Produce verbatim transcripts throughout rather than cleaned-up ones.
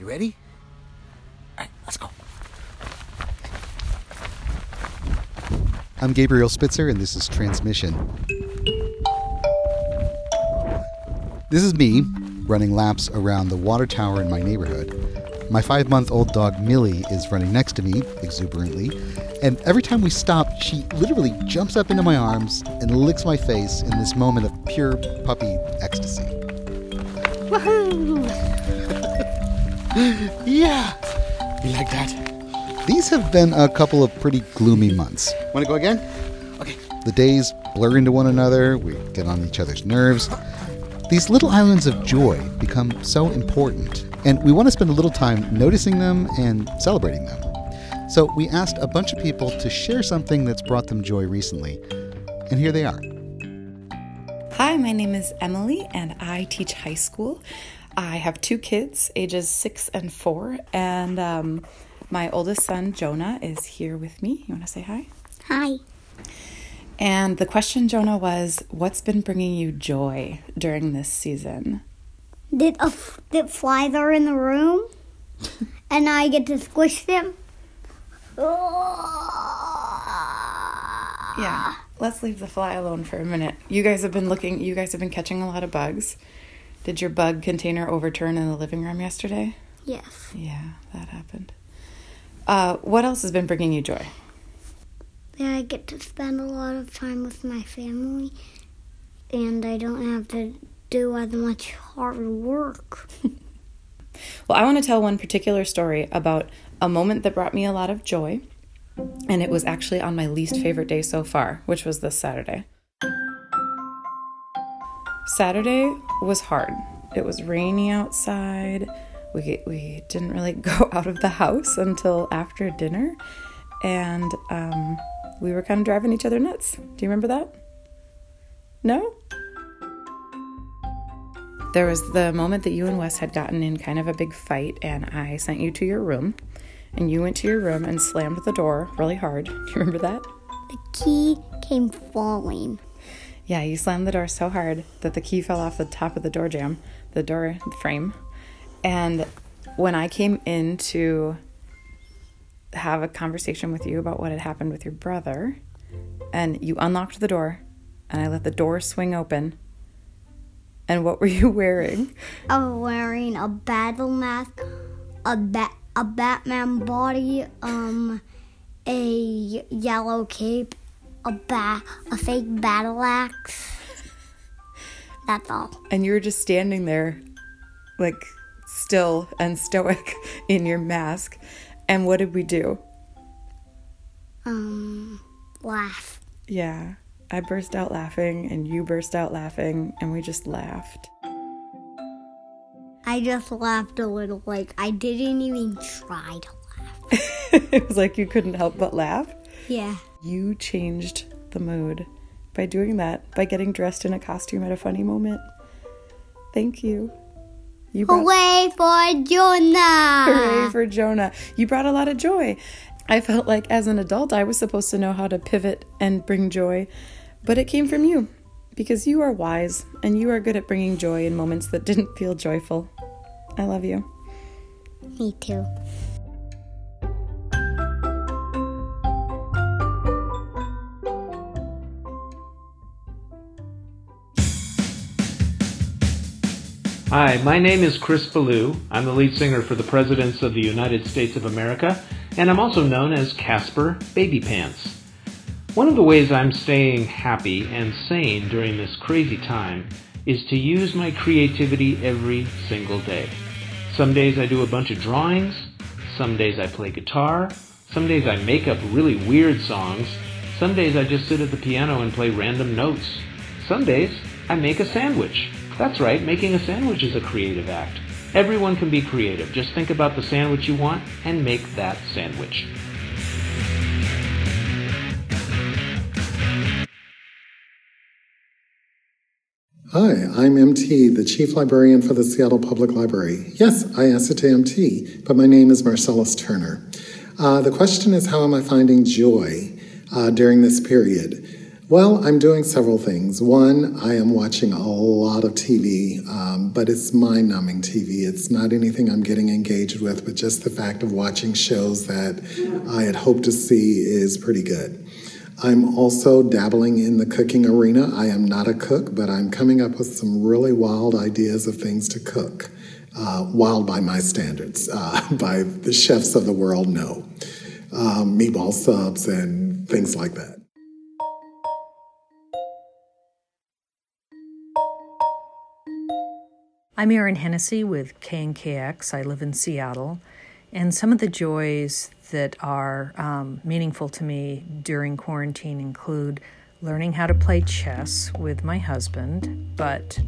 You ready? All right, let's go. I'm Gabriel Spitzer, and this is Transmission. This is me, running laps around the water tower in my neighborhood. My five-month-old dog Millie is running next to me, exuberantly, and every time we stop, she literally jumps up into my arms and licks my face in this moment of pure puppy ecstasy. Woohoo! Yeah! You like that? These have been a couple of pretty gloomy months. Want to go again? Okay. The days blur into one another, we get on each other's nerves. These little islands of joy become so important, and we want to spend a little time noticing them and celebrating them. So we asked a bunch of people to share something that's brought them joy recently, and here they are. Hi, my name is Emily, and I teach high school. I have two kids, ages six and four, and um, my oldest son, Jonah, is here with me. You want to say hi? Hi. And the question, Jonah, was, what's been bringing you joy during this season? Did a f- did flies are in the room, and I get to squish them? Yeah, let's leave the fly alone for a minute. You guys have been looking, you guys have been catching a lot of bugs. Did your bug container overturn in the living room yesterday? Yes. Yeah, that happened. Uh, what else has been bringing you joy? Yeah, I get to spend a lot of time with my family, and I don't have to do as much hard work. Well, I want to tell one particular story about a moment that brought me a lot of joy, and it was actually on my least favorite day so far, which was this Saturday. Saturday was hard. It was rainy outside. We, we didn't really go out of the house until after dinner, and um... we were kind of driving each other nuts. Do you remember that? No? There was the moment that you and Wes had gotten in kind of a big fight, and I sent you to your room, and you went to your room and slammed the door really hard. Do you remember that? The key came falling. Yeah, you slammed the door so hard that the key fell off the top of the door jamb, the door frame. And when I came in to have a conversation with you about what had happened with your brother, and you unlocked the door, and I let the door swing open. And what were you wearing? I was wearing a battle mask, a bat, a Batman body, um, a yellow cape, a bat, a fake battle axe. That's all. And you were just standing there, like still and stoic in your mask. And what did we do? Um, laugh. Yeah. I burst out laughing, and you burst out laughing, and we just laughed. I just laughed a little, like, I didn't even try to laugh. It was like you couldn't help but laugh? Yeah. You changed the mood by doing that, by getting dressed in a costume at a funny moment. Thank you. You brought, Hooray for Jonah! Hooray for Jonah. You brought a lot of joy. I felt like as an adult I was supposed to know how to pivot and bring joy, but it came from you, because you are wise and you are good at bringing joy in moments that didn't feel joyful. I love you. Me too. Hi, my name is Chris Ballew. I'm the lead singer for the Presidents of the United States of America, and I'm also known as Casper Baby Pants. One of the ways I'm staying happy and sane during this crazy time is to use my creativity every single day. Some days I do a bunch of drawings, some days I play guitar, some days I make up really weird songs, some days I just sit at the piano and play random notes, some days I make a sandwich. That's right, making a sandwich is a creative act. Everyone can be creative. Just think about the sandwich you want and make that sandwich. Hi, I'm M T, the Chief Librarian for the Seattle Public Library. Yes, I asked it to M T, but my name is Marcellus Turner. Uh, the question is, how am I finding joy uh, during this period? Well, I'm doing several things. One, I am watching a lot of T V, um, but it's mind-numbing T V. It's not anything I'm getting engaged with, but just the fact of watching shows that I had hoped to see is pretty good. I'm also dabbling in the cooking arena. I am not a cook, but I'm coming up with some really wild ideas of things to cook. Uh, wild by my standards, uh, by the chefs of the world, no. Um, meatball subs and things like that. I'm Erin Hennessy with K N K X. I live in Seattle. And some of the joys that are um, meaningful to me during quarantine include learning how to play chess with my husband, but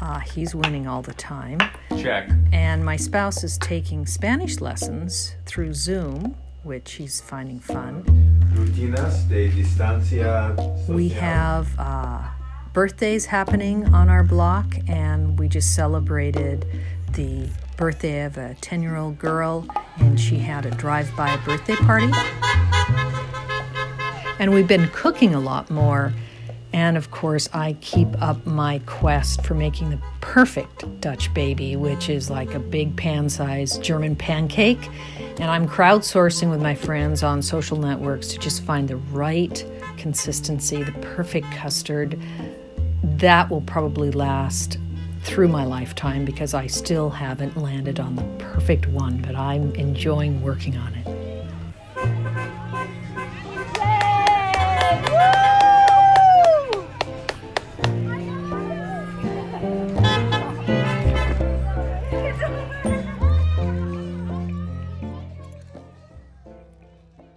uh, he's winning all the time. Check. And my spouse is taking Spanish lessons through Zoom, which he's finding fun. Rutinas de distancia social. We have uh, birthdays happening on our block, and we just celebrated the birthday of a ten-year-old girl, and she had a drive-by birthday party. And we've been cooking a lot more, and of course I keep up my quest for making the perfect Dutch baby, which is like a big pan-sized German pancake, and I'm crowdsourcing with my friends on social networks to just find the right consistency, the perfect custard. That will probably last through my lifetime because I still haven't landed on the perfect one, but I'm enjoying working on it.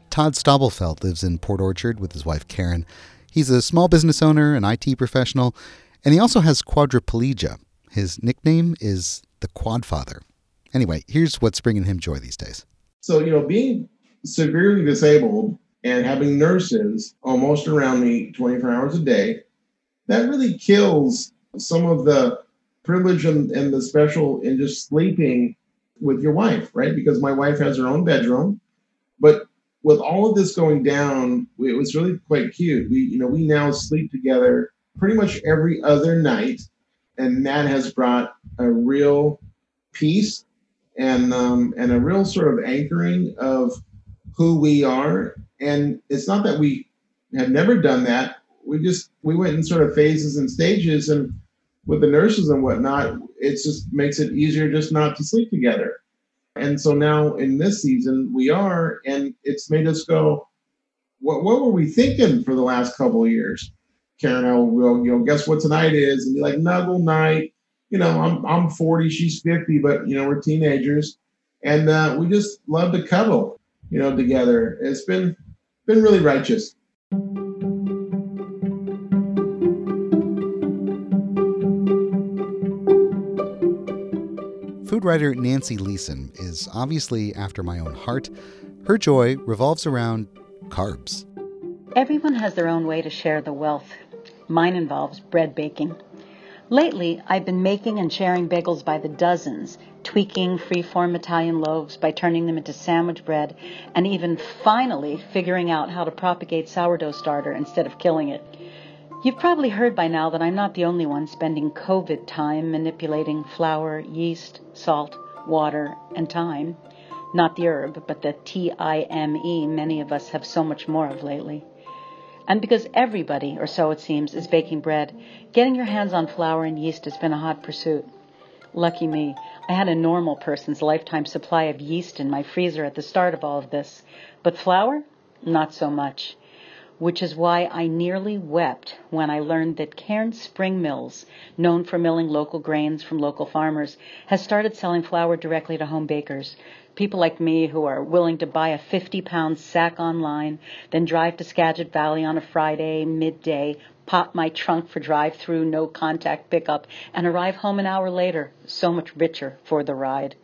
Todd Stubblefield lives in Port Orchard with his wife, Karen. He's a small business owner, an I T professional, and he also has quadriplegia. His nickname is the Quadfather. Anyway, here's what's bringing him joy these days. So, you know, being severely disabled and having nurses almost around me twenty-four hours a day, that really kills some of the privilege and, and the special in just sleeping with your wife, right? Because my wife has her own bedroom, but with all of this going down, it was really quite cute. We, you know, we now sleep together pretty much every other night, and that has brought a real peace and um, and a real sort of anchoring of who we are. And it's not that we had never done that. We just we went in sort of phases and stages, and with the nurses and whatnot, it just makes it easier just not to sleep together. And so now in this season, we are, and it's made us go, what what were we thinking for the last couple of years? Karen, I will, you know, guess what tonight is? And be like, Nuggle night. You know, I'm I'm forty, she's fifty, but, you know, we're teenagers. And uh, we just love to cuddle, you know, together. It's been been really righteous. Food writer Nancy Leeson is obviously after my own heart. Her joy revolves around carbs. Everyone has their own way to share the wealth. Mine involves bread baking. Lately, I've been making and sharing bagels by the dozens, tweaking free-form Italian loaves by turning them into sandwich bread, and even finally figuring out how to propagate sourdough starter instead of killing it. You've probably heard by now that I'm not the only one spending COVID time manipulating flour, yeast, salt, water, and thyme. Not the herb, but the T I M E many of us have so much more of lately. And because everybody, or so it seems, is baking bread, getting your hands on flour and yeast has been a hot pursuit. Lucky me, I had a normal person's lifetime supply of yeast in my freezer at the start of all of this, but flour, not so much. Which is why I nearly wept when I learned that Cairnspring Mills, known for milling local grains from local farmers, has started selling flour directly to home bakers. People like me who are willing to buy a fifty-pound sack online, then drive to Skagit Valley on a Friday, midday, pop my trunk for drive-through, no-contact pickup, and arrive home an hour later, so much richer for the ride.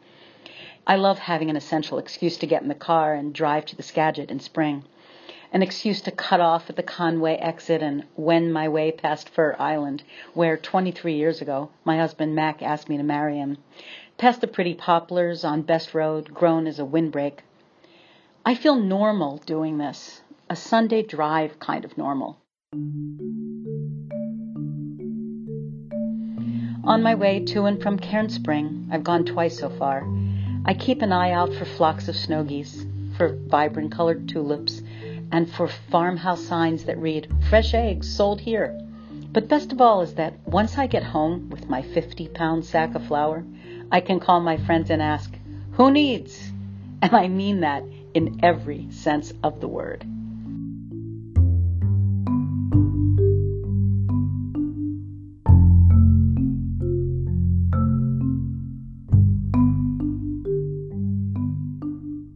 I love having an essential excuse to get in the car and drive to the Skagit in spring, an excuse to cut off at the Conway exit and wend my way past Fir Island, where twenty-three years ago my husband Mac asked me to marry him. Past the pretty poplars on Best Road, grown as a windbreak. I feel normal doing this, a Sunday drive kind of normal. On my way to and from Cairnspring, I've gone twice so far, I keep an eye out for flocks of snow geese, for vibrant colored tulips, and for farmhouse signs that read, "Fresh eggs sold here." But best of all is that once I get home with my fifty-pound sack of flour, I can call my friends and ask, "Who needs?" And I mean that in every sense of the word.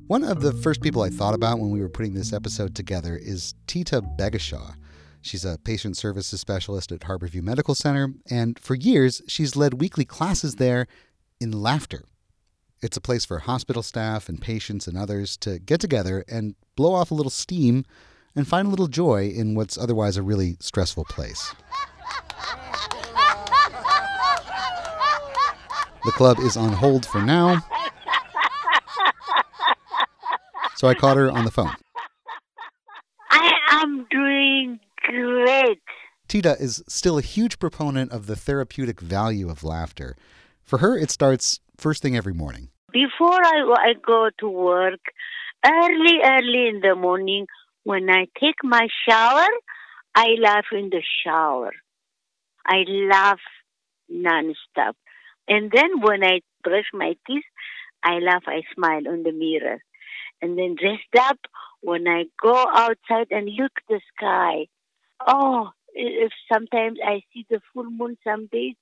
One of the first people I thought about when we were putting this episode together is Tita Begashaw. She's a patient services specialist at Harborview Medical Center, and for years, she's led weekly classes there in laughter. It's a place for hospital staff and patients and others to get together and blow off a little steam and find a little joy in what's otherwise a really stressful place. The club is on hold for now. So I caught her on the phone. I am doing great. Tita is still a huge proponent of the therapeutic value of laughter. For her, it starts first thing every morning. Before I, I go to work, early, early in the morning, when I take my shower, I laugh in the shower. I laugh nonstop. And then when I brush my teeth, I laugh, I smile in the mirror. And then dressed up, when I go outside and look at the sky, oh, if sometimes I see the full moon some days,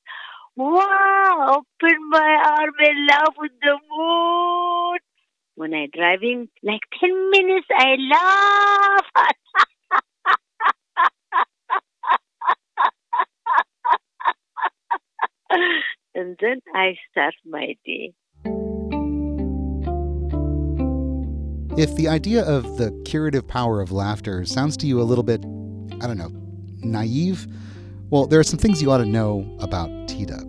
wow, open my arm and laugh with the moon. When I'm driving, like ten minutes, I laugh. And then I start my day. If the idea of the curative power of laughter sounds to you a little bit, I don't know, naive, well, there are some things you ought to know about Tita.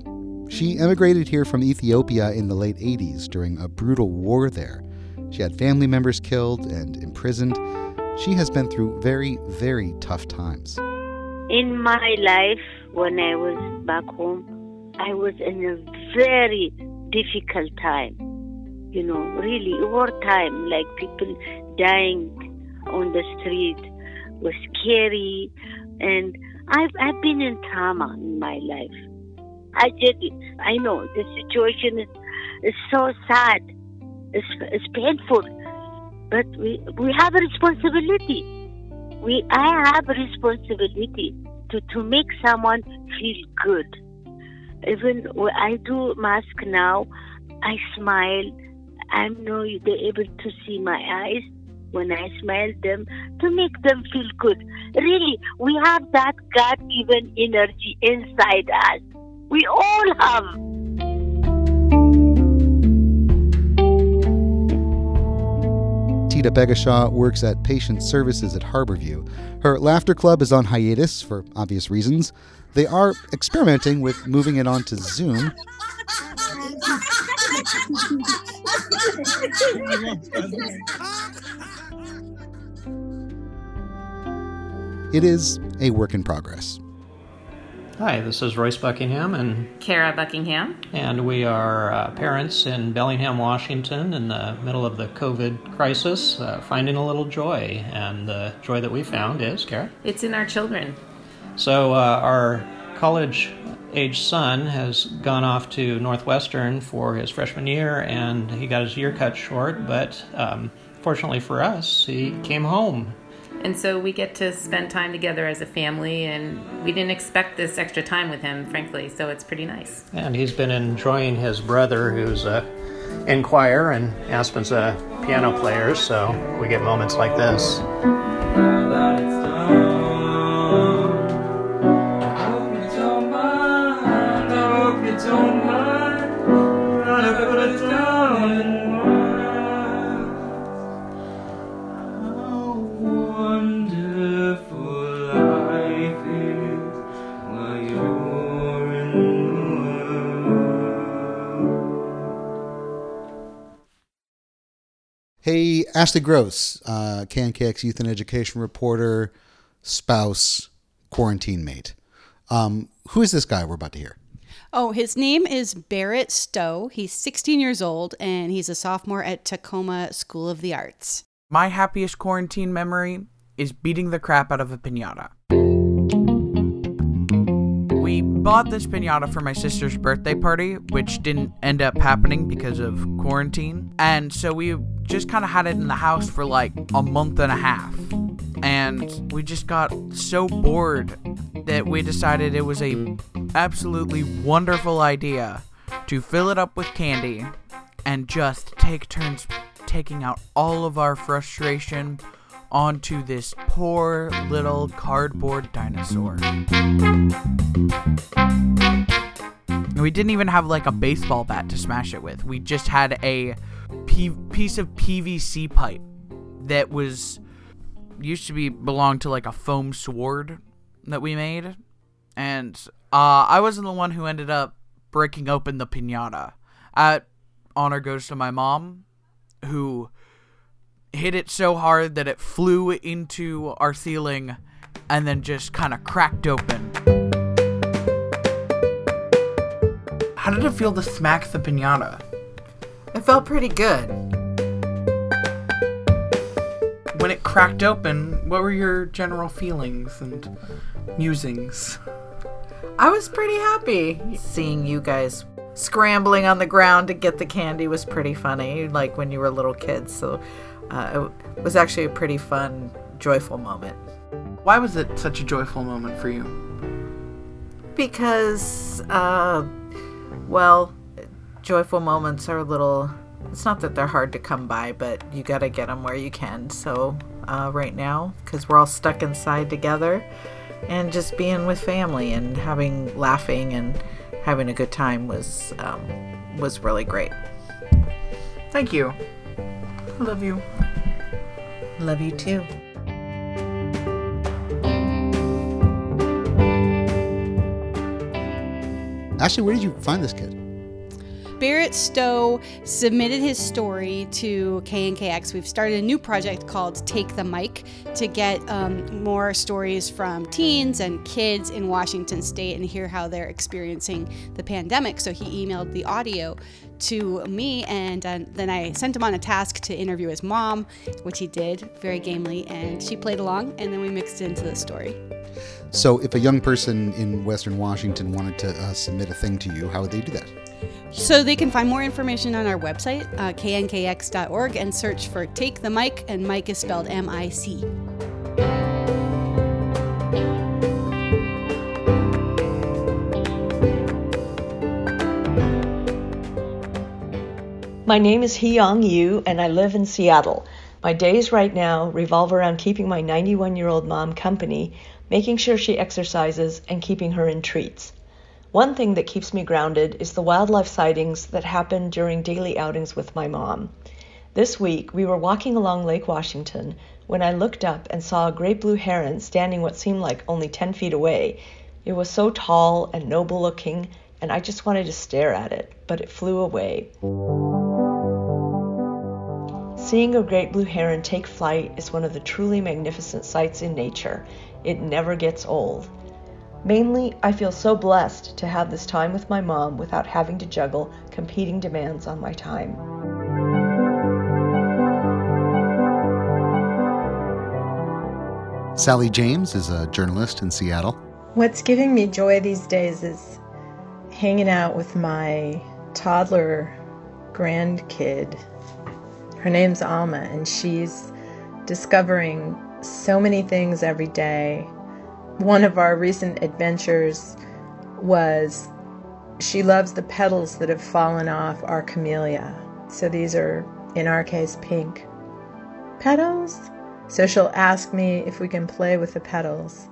She emigrated here from Ethiopia in the late eighties during a brutal war there. She had family members killed and imprisoned. She has been through very, very tough times. In my life, when I was back home, I was in a very difficult time. You know, really, wartime, like people dying on the street was scary. And I've, I've been in trauma in my life. I did it. I know the situation is, is so sad. It's, it's painful. But we, we have a responsibility. We I have a responsibility to, to make someone feel good. Even when I do mask now, I smile. I know they're able to see my eyes when I smile them to make them feel good. Really, we have that God-given energy inside us. We all have. Tita Begashaw works at Patient Services at Harborview. Her laughter club is on hiatus for obvious reasons. They are experimenting with moving it onto Zoom. It is a work in progress. Hi, this is Royce Buckingham and Kara Buckingham. And we are uh, parents in Bellingham, Washington, in the middle of the COVID crisis, uh, finding a little joy. And the joy that we found is, Kara? It's in our children. So uh, our college age son has gone off to Northwestern for his freshman year, and he got his year cut short, but um, fortunately for us, he came home. And so we get to spend time together as a family, and we didn't expect this extra time with him, frankly, so it's pretty nice. And he's been enjoying his brother, who's uh, in choir, and Aspen's a piano player, so we get moments like this. Hey, Ashley Gross, uh, K N K X Youth and Education reporter, spouse, quarantine mate. Um, who is this guy we're about to hear? Oh, his name is Barrett Stowe. He's sixteen years old, and he's a sophomore at Tacoma School of the Arts. My happiest quarantine memory is beating the crap out of a piñata. We bought this piñata for my sister's birthday party, which didn't end up happening because of quarantine. And so we just kind of had it in the house for like a month and a half. And we just got so bored that we decided it was a absolutely wonderful idea to fill it up with candy and just take turns taking out all of our frustration onto this poor little cardboard dinosaur. And we didn't even have like a baseball bat to smash it with. We just had a p- piece of P V C pipe that was used to be belonged to like a foam sword that we made. And uh, I wasn't the one who ended up breaking open the piñata. Uh, honor goes to my mom, who hit it so hard that it flew into our ceiling and then just kind of cracked open. How did it feel to smack the piñata? It felt pretty good. When it cracked open, what were your general feelings and musings? I was pretty happy. Seeing you guys scrambling on the ground to get the candy was pretty funny, like when you were little kids. So uh, it was actually a pretty fun, joyful moment. Why was it such a joyful moment for you? Because, uh, well, joyful moments are a little... It's not that they're hard to come by, but you got to get them where you can. So uh, right now, because we're all stuck inside together and just being with family and having laughing and having a good time was um, was really great. Thank you. I love you. Love you too. Ashley, where did you find this kid? Barrett Stowe submitted his story to K N K X. We've started a new project called Take the Mic to get um, more stories from teens and kids in Washington State and hear how they're experiencing the pandemic. So he emailed the audio to me, and uh, then I sent him on a task to interview his mom, which he did very gamely, and she played along, and then we mixed it into the story. So if a young person in Western Washington wanted to uh, submit a thing to you, how would they do that? So they can find more information on our website, uh, K N K X dot org, and search for Take the Mic, and Mic is spelled M I C. My name is Hee-Young Yu, and I live in Seattle. My days right now revolve around keeping my ninety-one-year-old mom company, making sure she exercises, and keeping her in treats. One thing that keeps me grounded is the wildlife sightings that happen during daily outings with my mom. This week, we were walking along Lake Washington when I looked up and saw a great blue heron standing what seemed like only ten feet away. It was so tall and noble looking, and I just wanted to stare at it, but it flew away. Seeing a great blue heron take flight is one of the truly magnificent sights in nature. It never gets old. Mainly, I feel so blessed to have this time with my mom without having to juggle competing demands on my time. Sally James is a journalist in Seattle. What's giving me joy these days is hanging out with my toddler grandkid. Her name's Alma, and she's discovering so many things every day. One of our recent adventures was she loves the petals that have fallen off our camellia. So these are, in our case, pink petals. So she'll ask me if we can play with the petals.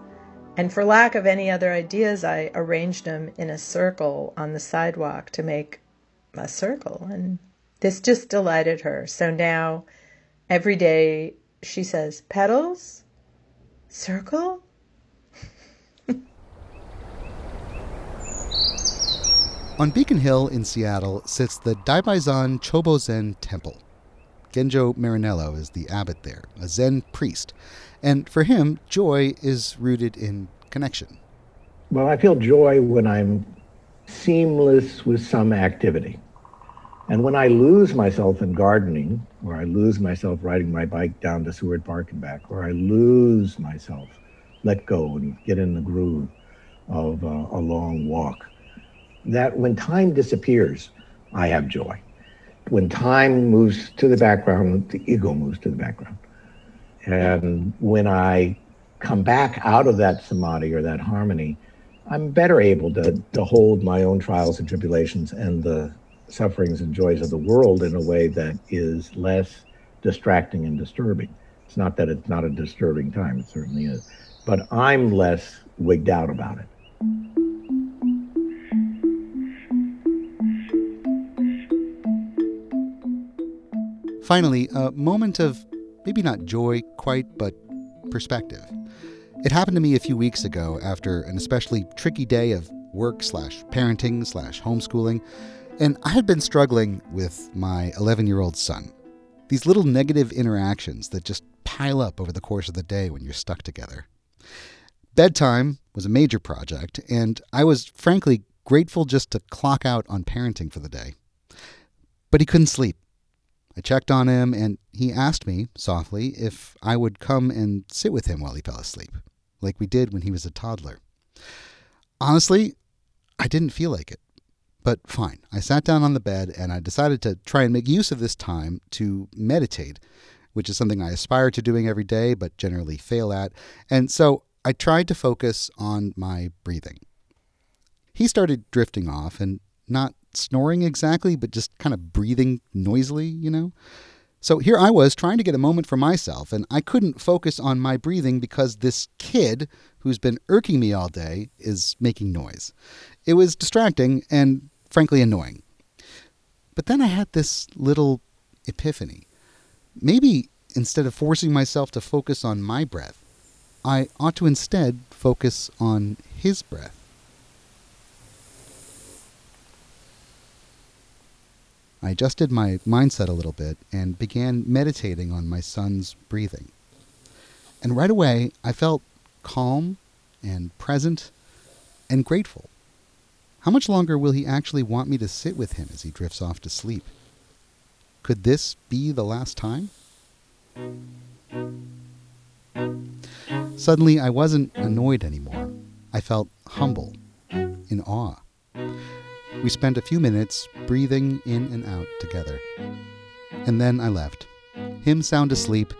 And for lack of any other ideas, I arranged them in a circle on the sidewalk to make a circle, and this just delighted her. So now, every day, she says, petals? Circle? On Beacon Hill in Seattle sits the Daibaizen Chobo Zen Temple. Genjo Marinello is the abbot there, a Zen priest. And for him, joy is rooted in connection. Well, I feel joy when I'm seamless with some activity. And when I lose myself in gardening, or I lose myself riding my bike down to Seward Park and back, or I lose myself, let go and get in the groove of uh, a long walk, that when time disappears, I have joy. When time moves to the background, the ego moves to the background. And when I come back out of that samadhi or that harmony, I'm better able to, to hold my own trials and tribulations and the sufferings and joys of the world in a way that is less distracting and disturbing. It's not that it's not a disturbing time, it certainly is, but I'm less wigged out about it. Finally, a moment of maybe not joy quite, but perspective. It happened to me a few weeks ago after an especially tricky day of work slash parenting slash homeschooling, and I had been struggling with my eleven-year-old son. These little negative interactions that just pile up over the course of the day when you're stuck together. Bedtime was a major project, and I was frankly grateful just to clock out on parenting for the day. But he couldn't sleep. I checked on him, and he asked me, softly, if I would come and sit with him while he fell asleep, like we did when he was a toddler. Honestly, I didn't feel like it. But fine, I sat down on the bed and I decided to try and make use of this time to meditate, which is something I aspire to doing every day but generally fail at. And so I tried to focus on my breathing. He started drifting off and not snoring exactly, but just kind of breathing noisily, you know? So here I was trying to get a moment for myself, and I couldn't focus on my breathing because this kid who's been irking me all day is making noise. It was distracting and frankly annoying. But then I had this little epiphany. Maybe instead of forcing myself to focus on my breath, I ought to instead focus on his breath. I adjusted my mindset a little bit and began meditating on my son's breathing. And right away, I felt calm and present and grateful. How much longer will he actually want me to sit with him as he drifts off to sleep? Could this be the last time? Suddenly, I wasn't annoyed anymore. I felt humble, in awe. We spent a few minutes breathing in and out together. And then I left, him sound asleep,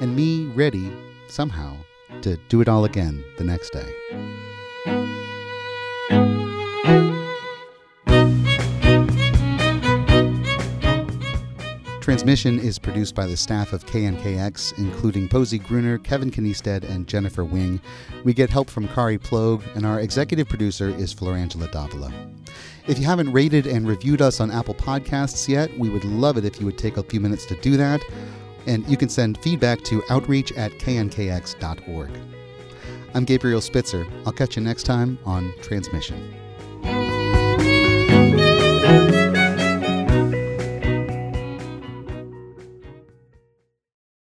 and me ready, somehow, to do it all again the next day. Transmission is produced by the staff of K N K X, including Posey Gruner, Kevin Kniestead, and Jennifer Wing. We get help from Kari Ploeg, and our executive producer is Florangela Davila. If you haven't rated and reviewed us on Apple Podcasts yet, we would love it if you would take a few minutes to do that. And you can send feedback to outreach at k n k x dot org. I'm Gabriel Spitzer. I'll catch you next time on Transmission.